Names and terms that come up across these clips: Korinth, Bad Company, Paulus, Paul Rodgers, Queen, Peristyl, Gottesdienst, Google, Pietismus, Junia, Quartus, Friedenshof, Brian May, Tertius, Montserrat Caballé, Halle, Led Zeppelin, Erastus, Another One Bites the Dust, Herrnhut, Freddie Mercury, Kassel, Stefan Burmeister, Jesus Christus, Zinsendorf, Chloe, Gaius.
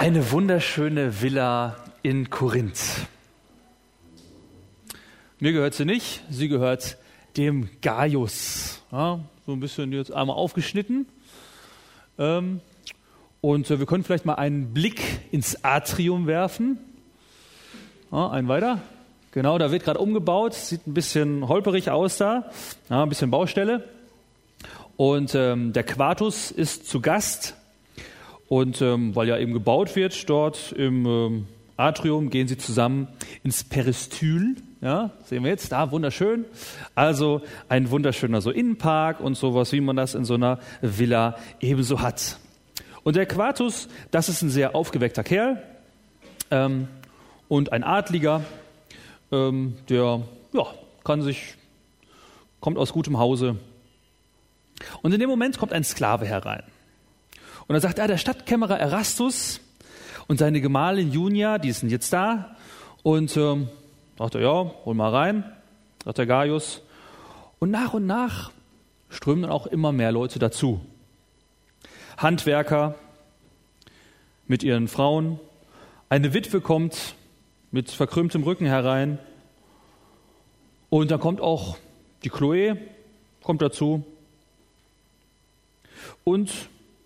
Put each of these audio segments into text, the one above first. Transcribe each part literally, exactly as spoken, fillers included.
Eine wunderschöne Villa in Korinth. Mir gehört sie nicht, sie gehört dem Gaius. Ja, so ein bisschen jetzt einmal aufgeschnitten. Ähm, und wir können vielleicht mal einen Blick ins Atrium werfen. Ja, einen weiter. Genau, da wird gerade umgebaut. Sieht ein bisschen holperig aus da. Ja, ein bisschen Baustelle. Und ähm, der Quartus ist zu Gast. Und ähm, weil ja eben gebaut wird, dort im ähm, Atrium gehen sie zusammen ins Peristyl. Ja, sehen wir jetzt, da wunderschön. Also ein wunderschöner so Innenpark und sowas, wie man das in so einer Villa ebenso hat. Und der Quartus, das ist ein sehr aufgeweckter Kerl ähm, und ein Adliger, ähm, der ja, kann sich, kommt aus gutem Hause. Und in dem Moment kommt ein Sklave herein. Und dann sagt er, der Stadtkämmerer Erastus und seine Gemahlin Junia, die sind jetzt da. Und ähm, sagt er, ja, hol mal rein, sagt der Gaius. Und nach und nach strömen dann auch immer mehr Leute dazu. Handwerker mit ihren Frauen. Eine Witwe kommt mit verkrümmtem Rücken herein. Und dann kommt auch die Chloe, kommt dazu. Und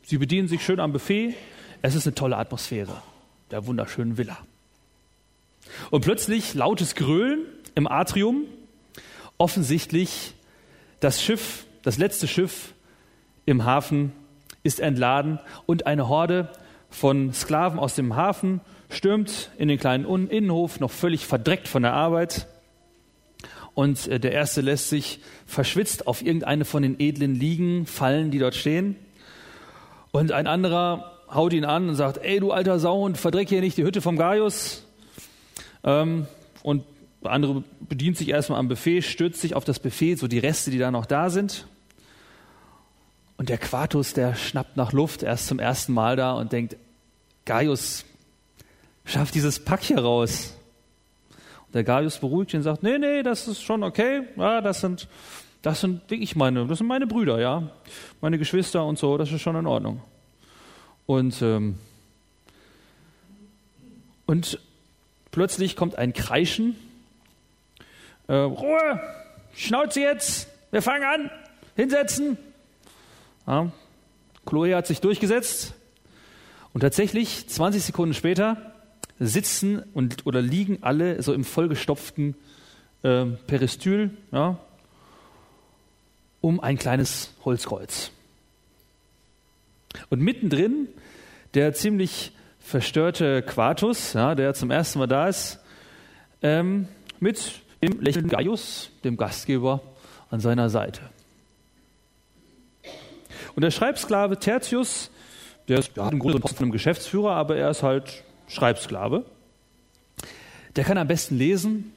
sie bedienen sich schön am Buffet. Es ist eine tolle Atmosphäre der wunderschönen Villa. Und plötzlich lautes Gröhlen im Atrium. Offensichtlich das Schiff, das letzte Schiff im Hafen ist entladen und eine Horde von Sklaven aus dem Hafen stürmt in den kleinen Innenhof, noch völlig verdreckt von der Arbeit. Und der Erste lässt sich verschwitzt auf irgendeine von den edlen Liegen fallen, die dort stehen. Und ein anderer haut ihn an und sagt, ey du alter Sauhund, verdreck hier nicht die Hütte vom Gaius. Ähm, und der andere bedient sich erstmal am Buffet, stürzt sich auf das Buffet, so die Reste, die da noch da sind. Und der Quartus, der schnappt nach Luft, er ist zum ersten Mal da und denkt, Gaius, schaff dieses Pack hier raus. Und der Gaius beruhigt ihn und sagt, nee, nee, das ist schon okay, ja, das sind... Das sind wirklich meine, das sind meine Brüder, ja, meine Geschwister und so, das ist schon in Ordnung. Und, ähm, und plötzlich kommt ein Kreischen. Äh, Ruhe, Schnauze jetzt, wir fangen an, hinsetzen. Ja, Chloe hat sich durchgesetzt und tatsächlich zwanzig Sekunden später sitzen und, oder liegen alle so im vollgestopften äh, Peristyl, ja, um ein kleines Holzkreuz. Und mittendrin der ziemlich verstörte Quartus, ja, der zum ersten Mal da ist, ähm, mit dem lächelnden Gaius, dem Gastgeber, an seiner Seite. Und der Schreibsklave Tertius, der ist ja, im Grunde von einem Geschäftsführer, aber er ist halt Schreibsklave. Der kann am besten lesen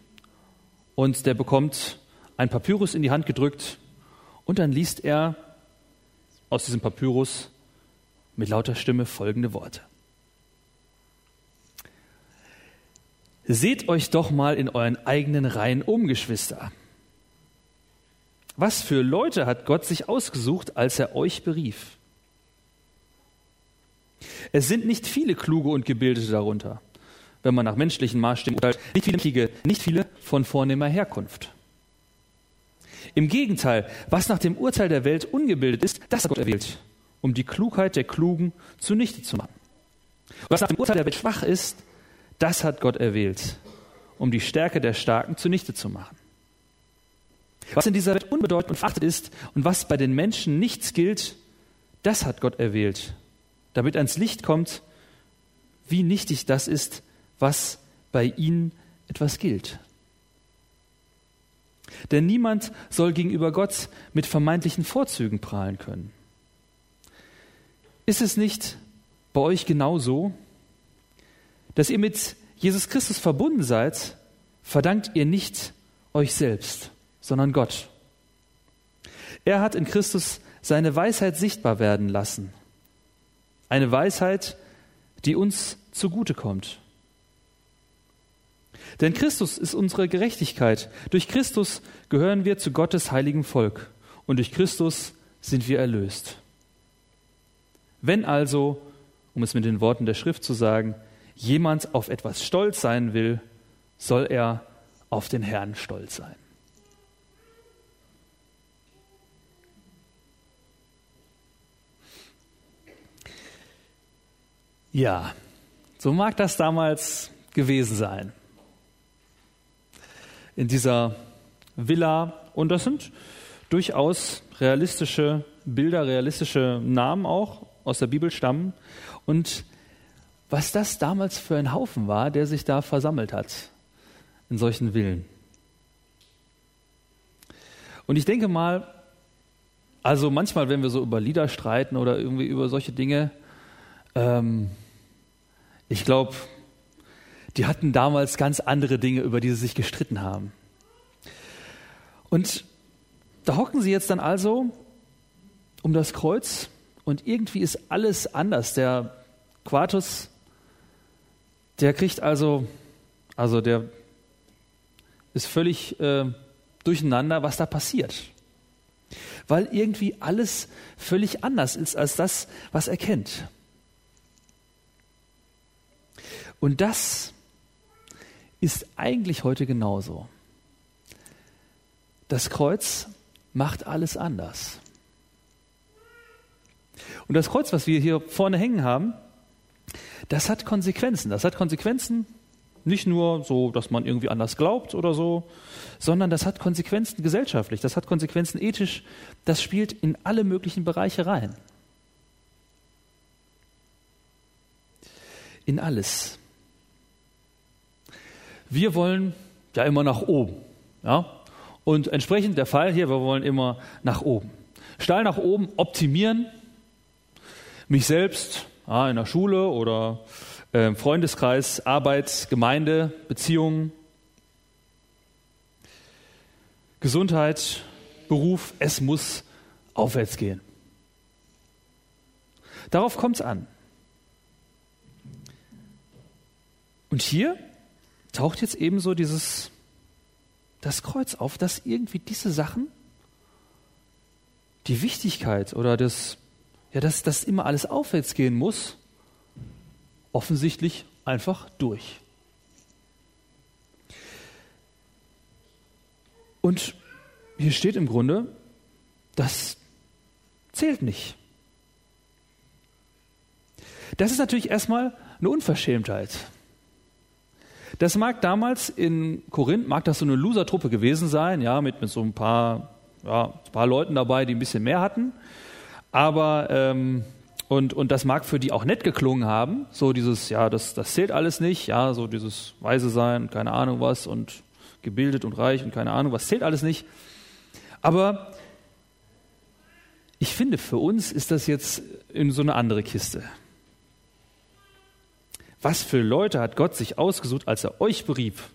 und der bekommt ein Papyrus in die Hand gedrückt. Und dann liest er aus diesem Papyrus mit lauter Stimme folgende Worte. Seht euch doch mal in euren eigenen Reihen um, Geschwister. Was für Leute hat Gott sich ausgesucht, als er euch berief? Es sind nicht viele Kluge und Gebildete darunter, wenn man nach menschlichen Maßstäben urteilt, nicht viele Mächtige, nicht viele von vornehmer Herkunft. Im Gegenteil, was nach dem Urteil der Welt ungebildet ist, das hat Gott erwählt, um die Klugheit der Klugen zunichte zu machen. Und was nach dem Urteil der Welt schwach ist, das hat Gott erwählt, um die Stärke der Starken zunichte zu machen. Was in dieser Welt unbedeutend und verachtet ist und was bei den Menschen nichts gilt, das hat Gott erwählt, damit ans Licht kommt, wie nichtig das ist, was bei ihnen etwas gilt. Denn niemand soll gegenüber Gott mit vermeintlichen Vorzügen prahlen können. Ist es nicht bei euch genauso, dass ihr mit Jesus Christus verbunden seid, verdankt ihr nicht euch selbst, sondern Gott. Er hat in Christus seine Weisheit sichtbar werden lassen. Eine Weisheit, die uns zugutekommt. Denn Christus ist unsere Gerechtigkeit. Durch Christus gehören wir zu Gottes heiligem Volk und durch Christus sind wir erlöst. Wenn also um es mit den Worten der Schrift zu sagen, jemand auf etwas stolz sein will, soll er auf den Herrn stolz sein. Ja, so mag das damals gewesen sein. In dieser Villa, und das sind durchaus realistische Bilder, realistische Namen auch, aus der Bibel stammen. Und was das damals für ein Haufen war, der sich da versammelt hat, in solchen Villen. Und ich denke mal, also manchmal, wenn wir so über Lieder streiten oder irgendwie über solche Dinge, ähm, ich glaube, die hatten damals ganz andere Dinge, über die sie sich gestritten haben. Und da hocken sie jetzt dann also um das Kreuz und irgendwie ist alles anders. Der Quartus, der kriegt also, also der ist völlig äh, durcheinander, was da passiert. Weil irgendwie alles völlig anders ist als das, was er kennt. Und das ist eigentlich heute genauso. Das Kreuz macht alles anders. Und das Kreuz, was wir hier vorne hängen haben, das hat Konsequenzen. Das hat Konsequenzen, nicht nur so, dass man irgendwie anders glaubt oder so, sondern das hat Konsequenzen gesellschaftlich, das hat Konsequenzen ethisch, das spielt in alle möglichen Bereiche rein. In alles. Wir wollen ja immer nach oben. Ja? Und entsprechend der Fall hier, wir wollen immer nach oben. Steil nach oben, optimieren. Mich selbst ja, in der Schule oder äh, Freundeskreis, Arbeit, Gemeinde, Beziehungen, Gesundheit, Beruf. Es muss aufwärts gehen. Darauf kommt es an. Und hier taucht jetzt eben so dieses, das Kreuz auf, dass irgendwie diese Sachen, die Wichtigkeit oder das, ja, dass das immer alles aufwärts gehen muss, offensichtlich einfach durch. Und hier steht im Grunde, das zählt nicht. Das ist natürlich erstmal eine Unverschämtheit. Das mag damals in Korinth, mag das so eine Loser-Truppe gewesen sein, ja, mit, mit so ein paar, ja, ein paar Leuten dabei, die ein bisschen mehr hatten. Aber, ähm, und, und das mag für die auch nett geklungen haben, so dieses, ja, das, das zählt alles nicht, ja, so dieses Weise sein, keine Ahnung was und gebildet und reich und keine Ahnung was, zählt alles nicht. Aber ich finde, für uns ist das jetzt in so eine andere Kiste. Was für Leute hat Gott sich ausgesucht, als er euch berief?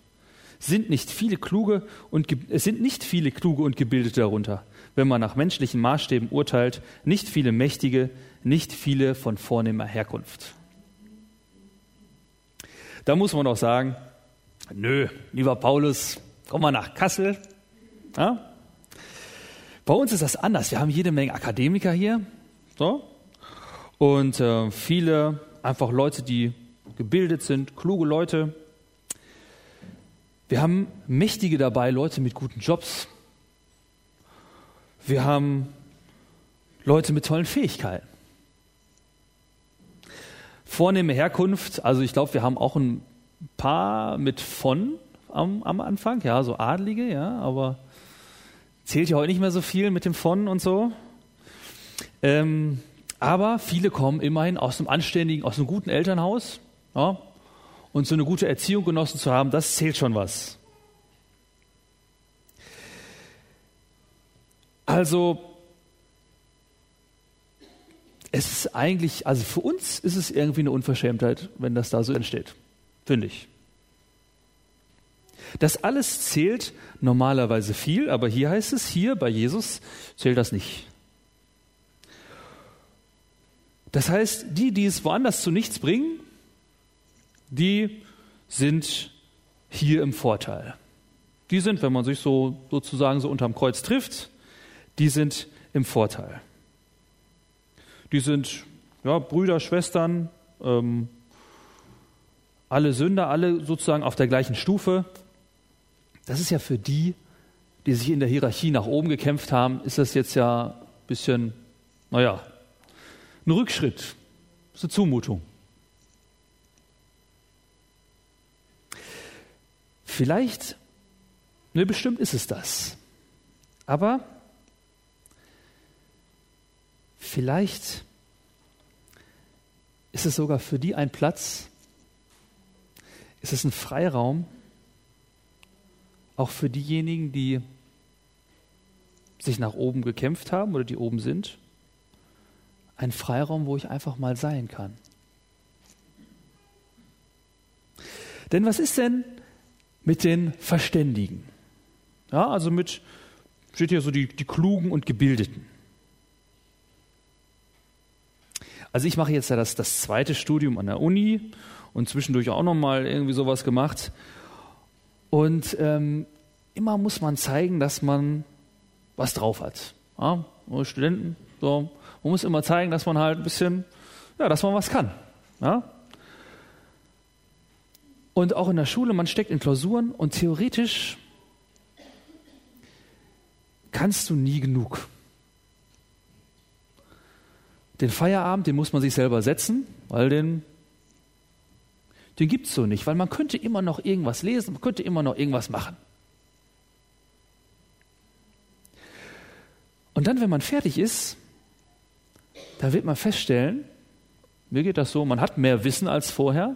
Sind nicht viele kluge und ge- es sind nicht viele kluge und gebildete darunter, wenn man nach menschlichen Maßstäben urteilt, nicht viele mächtige, nicht viele von vornehmer Herkunft. Da muss man auch sagen, nö, lieber Paulus, komm mal nach Kassel. Ja? Bei uns ist das anders. Wir haben jede Menge Akademiker hier so. und äh, viele einfach Leute, die gebildet sind, kluge Leute. Wir haben Mächtige dabei, Leute mit guten Jobs. Wir haben Leute mit tollen Fähigkeiten. Vornehme Herkunft, also ich glaube, wir haben auch ein paar mit von am, am Anfang, ja, so Adlige, ja, aber zählt ja heute nicht mehr so viel mit dem von und so. Ähm, aber viele kommen immerhin aus einem anständigen, aus einem guten Elternhaus. Ja, und so eine gute Erziehung genossen zu haben, das zählt schon was. Also, es ist eigentlich, also für uns ist es irgendwie eine Unverschämtheit, wenn das da so entsteht, finde ich. Das alles zählt normalerweise viel, aber hier heißt es, hier bei Jesus zählt das nicht. Das heißt, die, die es woanders zu nichts bringen, die sind hier im Vorteil. Die sind, wenn man sich so sozusagen so unterm Kreuz trifft, die sind im Vorteil. Die sind ja, Brüder, Schwestern, ähm, alle Sünder, alle sozusagen auf der gleichen Stufe. Das ist ja für die, die sich in der Hierarchie nach oben gekämpft haben, ist das jetzt ja ein bisschen, naja, ein Rückschritt, ist eine Zumutung. Vielleicht, ne, bestimmt ist es das. Aber vielleicht ist es sogar für die ein Platz, ist es ein Freiraum, auch für diejenigen, die sich nach oben gekämpft haben oder die oben sind, ein Freiraum, wo ich einfach mal sein kann. Denn was ist denn mit den Verständigen? Ja, also mit, steht hier so die, die Klugen und Gebildeten. Also ich mache jetzt ja das, das zweite Studium an der Uni und zwischendurch auch nochmal irgendwie sowas gemacht. Und ähm, immer muss man zeigen, dass man was drauf hat. Ja, Studenten, so. Man muss immer zeigen, dass man halt ein bisschen, ja, dass man was kann. Ja? Und auch in der Schule, man steckt in Klausuren und theoretisch kannst du nie genug. Den Feierabend, den muss man sich selber setzen, weil den, den gibt es so nicht, weil man könnte immer noch irgendwas lesen, man könnte immer noch irgendwas machen. Und dann, wenn man fertig ist, da wird man feststellen, mir geht das so, man hat mehr Wissen als vorher,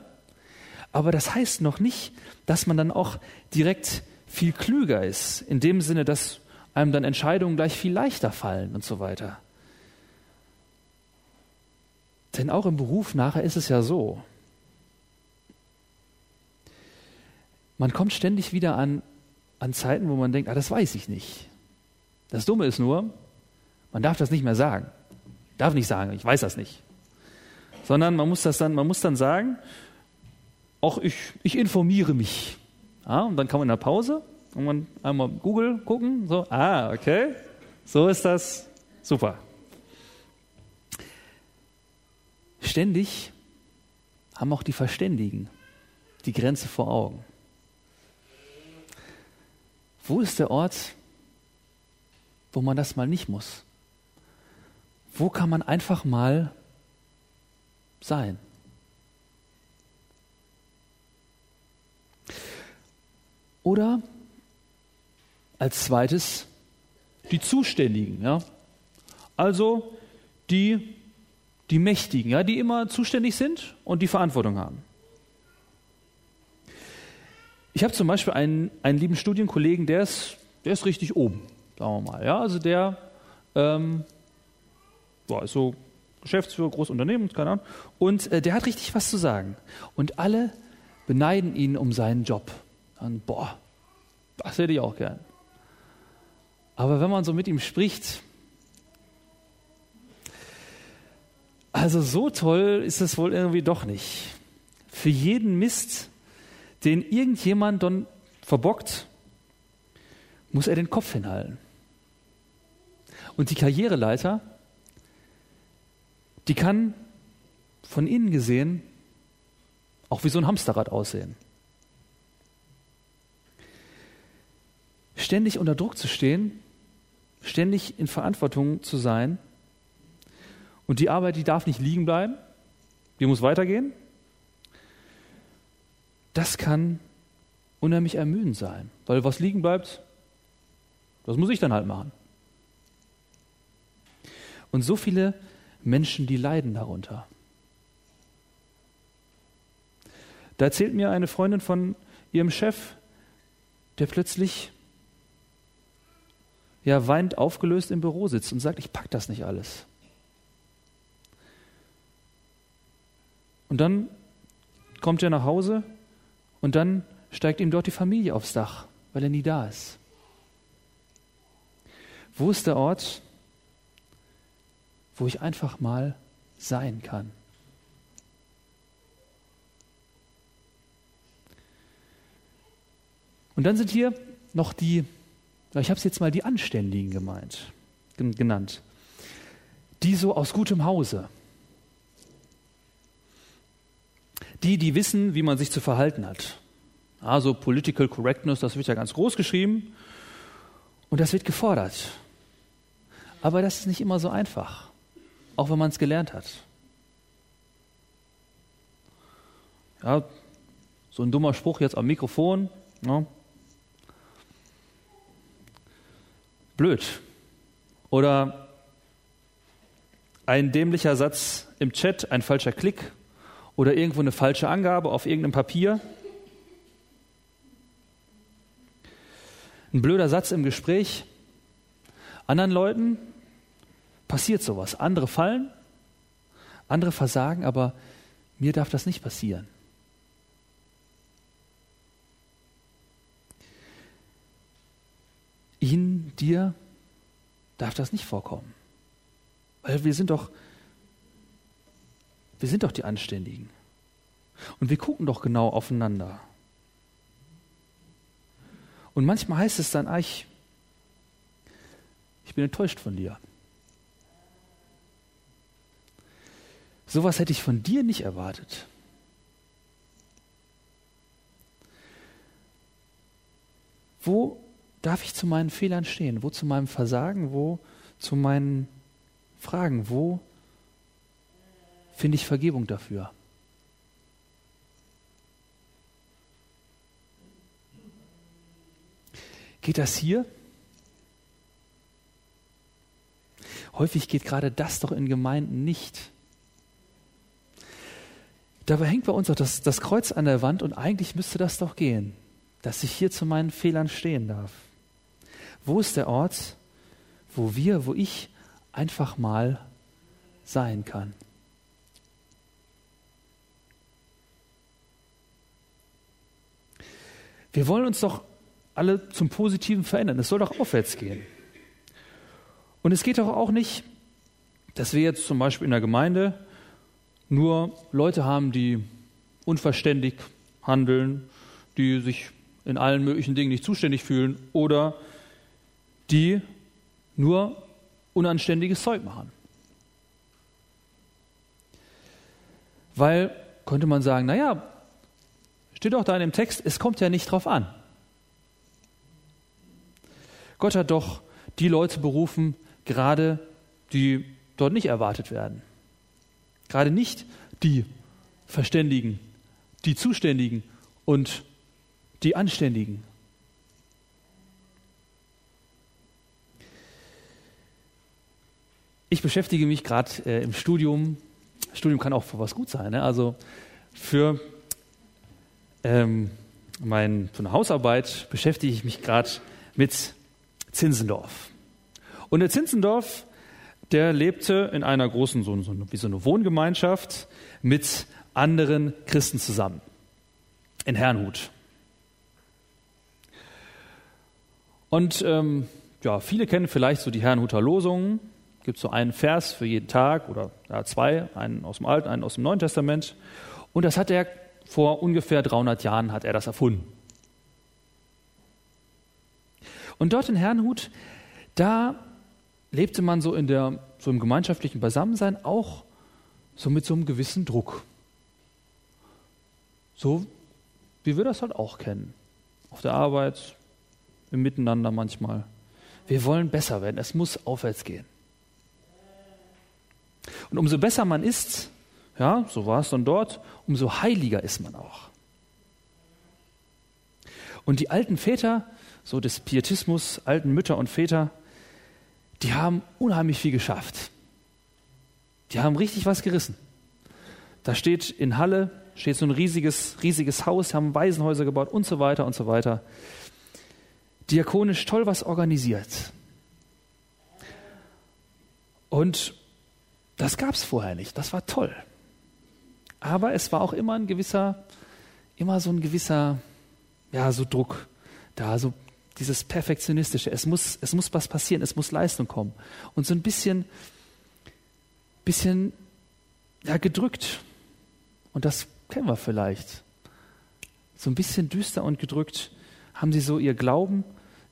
aber das heißt noch nicht, dass man dann auch direkt viel klüger ist, in dem Sinne, dass einem dann Entscheidungen gleich viel leichter fallen und so weiter. Denn auch im Beruf nachher ist es ja so. Man kommt ständig wieder an, an Zeiten, wo man denkt, ah, das weiß ich nicht. Das Dumme ist nur, man darf das nicht mehr sagen. Darf nicht sagen, ich weiß das nicht. Sondern man muss das dann, man muss dann sagen, auch ich, ich informiere mich. Ja, und dann kann man in der Pause und man einmal Google gucken, so, ah, okay, so ist das, super. Ständig haben auch die Verständigen die Grenze vor Augen. Wo ist der Ort, wo man das mal nicht muss? Wo kann man einfach mal sein? Oder als zweites die Zuständigen. Ja? Also die Die Mächtigen, ja, die immer zuständig sind und die Verantwortung haben. Ich habe zum Beispiel einen, einen lieben Studienkollegen, der ist, der ist richtig oben, sagen wir mal. Ja, also der ähm, boah, ist so Geschäftsführer, Großunternehmen, keine Ahnung. Und äh, der hat richtig was zu sagen. Und alle beneiden ihn um seinen Job. Dann, boah, das hätte ich auch gern. Aber wenn man so mit ihm spricht, also so toll ist es wohl irgendwie doch nicht. Für jeden Mist, den irgendjemand dann verbockt, muss er den Kopf hinhalten. Und die Karriereleiter, die kann von innen gesehen auch wie so ein Hamsterrad aussehen. Ständig unter Druck zu stehen, ständig in Verantwortung zu sein, und die Arbeit, die darf nicht liegen bleiben, die muss weitergehen. Das kann unheimlich ermüdend sein, weil was liegen bleibt, das muss ich dann halt machen. Und so viele Menschen, die leiden darunter. Da erzählt mir eine Freundin von ihrem Chef, der plötzlich ja weinend aufgelöst im Büro sitzt und sagt, ich pack das nicht alles. Und dann kommt er nach Hause und dann steigt ihm dort die Familie aufs Dach, weil er nie da ist. Wo ist der Ort, wo ich einfach mal sein kann? Und dann sind hier noch die, ich habe es jetzt mal die Anständigen gemeint, genannt, die so aus gutem Hause. die, die wissen, wie man sich zu verhalten hat. Also Political Correctness, das wird ja ganz groß geschrieben und das wird gefordert. Aber das ist nicht immer so einfach, auch wenn man es gelernt hat. Ja, so ein dummer Spruch jetzt am Mikrofon. Ne? Blöd. Oder ein dämlicher Satz im Chat, ein falscher Klick oder irgendwo eine falsche Angabe auf irgendeinem Papier. Ein blöder Satz im Gespräch. Anderen Leuten passiert sowas. Andere fallen, andere versagen, aber mir darf das nicht passieren. Ihnen, dir darf das nicht vorkommen. Weil wir sind doch, wir sind doch die Anständigen. Und wir gucken doch genau aufeinander. Und manchmal heißt es dann, ich, ich bin enttäuscht von dir. Sowas hätte ich von dir nicht erwartet. Wo darf ich zu meinen Fehlern stehen? Wo zu meinem Versagen? Wo zu meinen Fragen? Wo finde ich Vergebung dafür? Geht das hier? Häufig geht gerade das doch in Gemeinden nicht. Dabei hängt bei uns doch das, das Kreuz an der Wand und eigentlich müsste das doch gehen, dass ich hier zu meinen Fehlern stehen darf. Wo ist der Ort, wo wir, wo ich einfach mal sein kann? Wir wollen uns doch alle zum Positiven verändern. Es soll doch aufwärts gehen. Und es geht doch auch nicht, dass wir jetzt zum Beispiel in der Gemeinde nur Leute haben, die unverständig handeln, die sich in allen möglichen Dingen nicht zuständig fühlen oder die nur unanständiges Zeug machen. Weil, könnte man sagen, naja, steht doch da in dem Text, es kommt ja nicht drauf an. Gott hat doch die Leute berufen, gerade die dort nicht erwartet werden. Gerade nicht die Verständigen, die Zuständigen und die Anständigen. Ich beschäftige mich gerade äh, im Studium. Studium kann auch für was gut sein. Ne? Also für, ähm, mein, für eine Hausarbeit beschäftige ich mich gerade mit Zinsendorf. Und der Zinsendorf, der lebte in einer großen, so, so, wie so eine Wohngemeinschaft mit anderen Christen zusammen. In Herrnhut. Und ähm, ja, viele kennen vielleicht so die Herrnhuter Losungen. Es gibt so einen Vers für jeden Tag oder ja, zwei, einen aus dem Alten, einen aus dem Neuen Testament. Und das hat er vor ungefähr dreihundert Jahren hat er das erfunden. Und dort in Herrnhut, da lebte man so in der, so im gemeinschaftlichen Beisammensein auch so mit so einem gewissen Druck. So wie wir das halt auch kennen. Auf der Arbeit, im Miteinander manchmal. Wir wollen besser werden. Es muss aufwärts gehen. Und umso besser man ist, ja, so war es dann dort, umso heiliger ist man auch. Und die alten Väter, so des Pietismus, alten Mütter und Väter, die haben unheimlich viel geschafft. Die haben richtig was gerissen. Da steht in Halle, steht so ein riesiges, riesiges Haus, haben Waisenhäuser gebaut und so weiter und so weiter. Diakonisch toll was organisiert. Und das gab es vorher nicht. Das war toll. Aber es war auch immer ein gewisser, immer so ein gewisser, ja, so Druck da, so dieses Perfektionistische, es muss, es muss was passieren, es muss Leistung kommen. Und so ein bisschen, bisschen ja, gedrückt, und das kennen wir vielleicht, so ein bisschen düster und gedrückt, haben sie so ihr Glauben,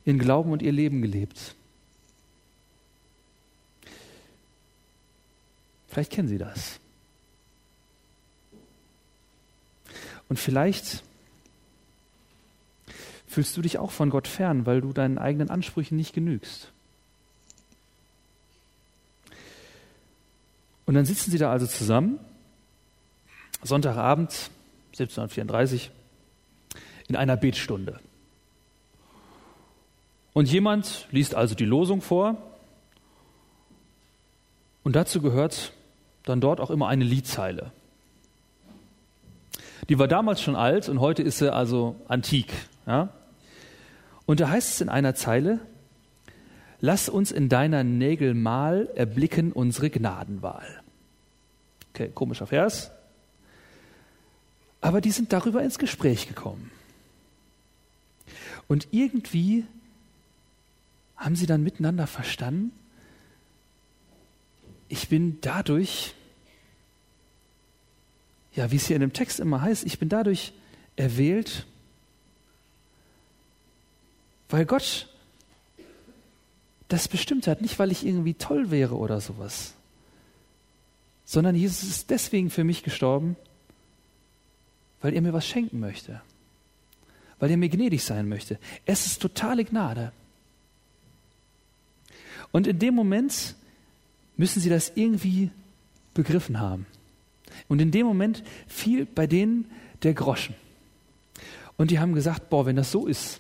ihren Glauben und ihr Leben gelebt. Vielleicht kennen Sie das. Und vielleicht fühlst du dich auch von Gott fern, weil du deinen eigenen Ansprüchen nicht genügst. Und dann sitzen sie da also zusammen, Sonntagabend, siebzehn Uhr vierunddreißig, in einer Betstunde. Und jemand liest also die Losung vor und dazu gehört dann dort auch immer eine Liedzeile. Die war damals schon alt und heute ist sie also antik. Ja? Und da heißt es in einer Zeile: Lass uns in deiner Nägel Mal erblicken unsere Gnadenwahl. Okay, komischer Vers. Aber die sind darüber ins Gespräch gekommen. Und irgendwie haben sie dann miteinander verstanden, ich bin dadurch, ja, wie es hier in dem Text immer heißt, ich bin dadurch erwählt, weil Gott das bestimmt hat, nicht weil ich irgendwie toll wäre oder sowas, sondern Jesus ist deswegen für mich gestorben, weil er mir was schenken möchte, weil er mir gnädig sein möchte. Es ist totale Gnade. Und in dem Moment müssen sie das irgendwie begriffen haben. Und in dem Moment fiel bei denen der Groschen. Und die haben gesagt, boah, wenn das so ist,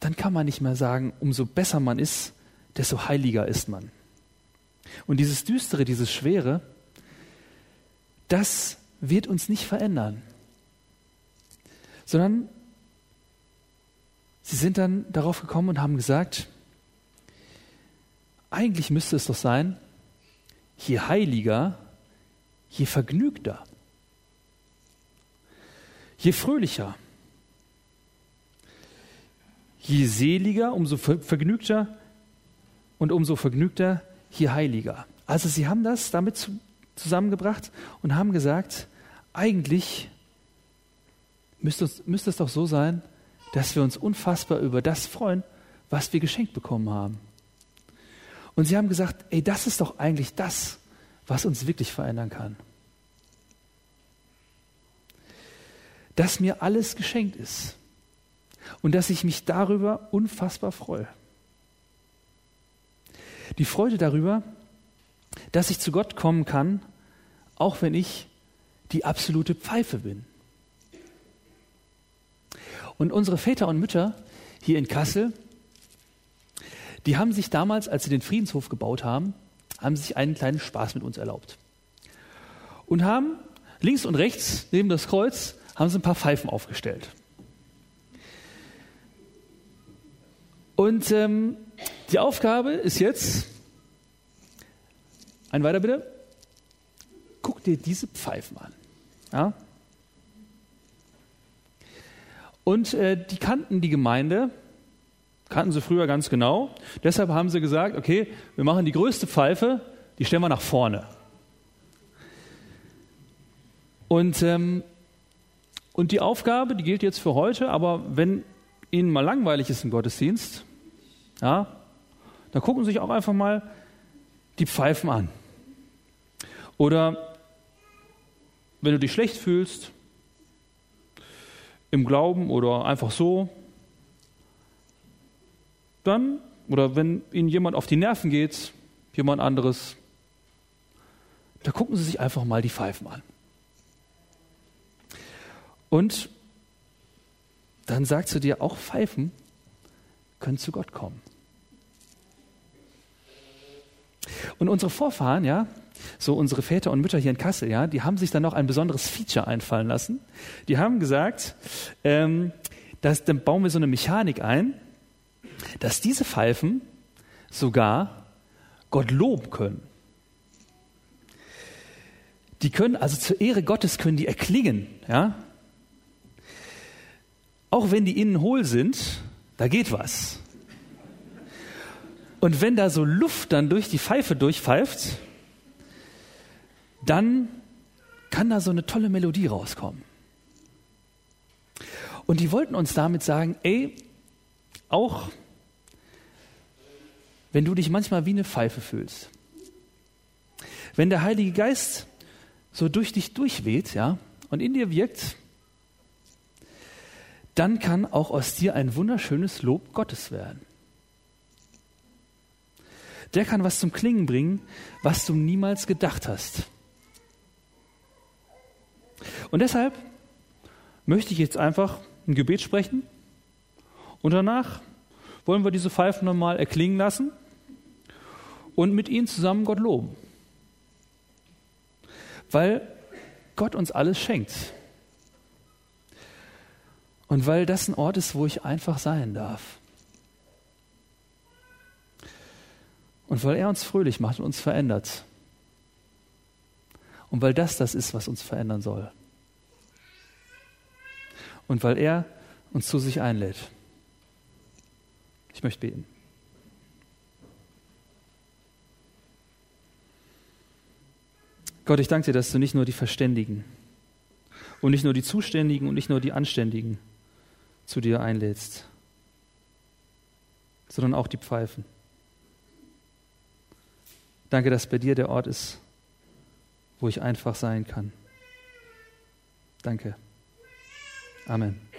dann kann man nicht mehr sagen, umso besser man ist, desto heiliger ist man. Und dieses Düstere, dieses Schwere, das wird uns nicht verändern. Sondern sie sind dann darauf gekommen und haben gesagt, eigentlich müsste es doch sein, je heiliger, je vergnügter, je fröhlicher, je seliger, umso vergnügter und umso vergnügter, je heiliger. Also sie haben das damit zusammengebracht und haben gesagt, eigentlich müsste es, müsste es doch so sein, dass wir uns unfassbar über das freuen, was wir geschenkt bekommen haben. Und sie haben gesagt, ey, das ist doch eigentlich das, was uns wirklich verändern kann. Dass mir alles geschenkt ist und dass ich mich darüber unfassbar freue. Die Freude darüber, dass ich zu Gott kommen kann, auch wenn ich die absolute Pfeife bin. Und unsere Väter und Mütter hier in Kassel, die haben sich damals, als sie den Friedenshof gebaut haben, haben sich einen kleinen Spaß mit uns erlaubt. Und haben links und rechts neben das Kreuz, haben sie ein paar Pfeifen aufgestellt. Und ähm, die Aufgabe ist jetzt, ein weiter bitte, guck dir diese Pfeifen an. Ja? Und äh, die kannten die Gemeinde, kannten sie früher ganz genau. Deshalb haben sie gesagt, okay, wir machen die größte Pfeife, die stellen wir nach vorne. Und, ähm, und die Aufgabe, die gilt jetzt für heute, aber wenn Ihnen mal langweilig ist im Gottesdienst, ja, dann gucken Sie sich auch einfach mal die Pfeifen an. Oder wenn du dich schlecht fühlst, im Glauben oder einfach so, dann, oder wenn Ihnen jemand auf die Nerven geht, jemand anderes, da gucken Sie sich einfach mal die Pfeifen an. Und dann sagst du dir, auch Pfeifen können zu Gott kommen. Und unsere Vorfahren, ja, so unsere Väter und Mütter hier in Kassel, ja, die haben sich dann noch ein besonderes Feature einfallen lassen. Die haben gesagt, ähm, das, dann bauen wir so eine Mechanik ein, dass diese Pfeifen sogar Gott loben können. Die können also zur Ehre Gottes können die erklingen, ja? Auch wenn die innen hohl sind, da geht was. Und wenn da so Luft dann durch die Pfeife durchpfeift, dann kann da so eine tolle Melodie rauskommen. Und die wollten uns damit sagen, ey, auch wenn du dich manchmal wie eine Pfeife fühlst, wenn der Heilige Geist so durch dich durchweht, ja, und in dir wirkt, dann kann auch aus dir ein wunderschönes Lob Gottes werden. Der kann was zum Klingen bringen, was du niemals gedacht hast. Und deshalb möchte ich jetzt einfach ein Gebet sprechen und danach wollen wir diese Pfeifen nochmal erklingen lassen und mit ihnen zusammen Gott loben. Weil Gott uns alles schenkt. Und weil das ein Ort ist, wo ich einfach sein darf. Und weil er uns fröhlich macht und uns verändert. Und weil das das ist, was uns verändern soll. Und weil er uns zu sich einlädt. Ich möchte beten. Gott, ich danke dir, dass du nicht nur die Verständigen und nicht nur die Zuständigen und nicht nur die Anständigen zu dir einlädst, sondern auch die Pfeifen. Danke, dass bei dir der Ort ist, wo ich einfach sein kann. Danke. Amen.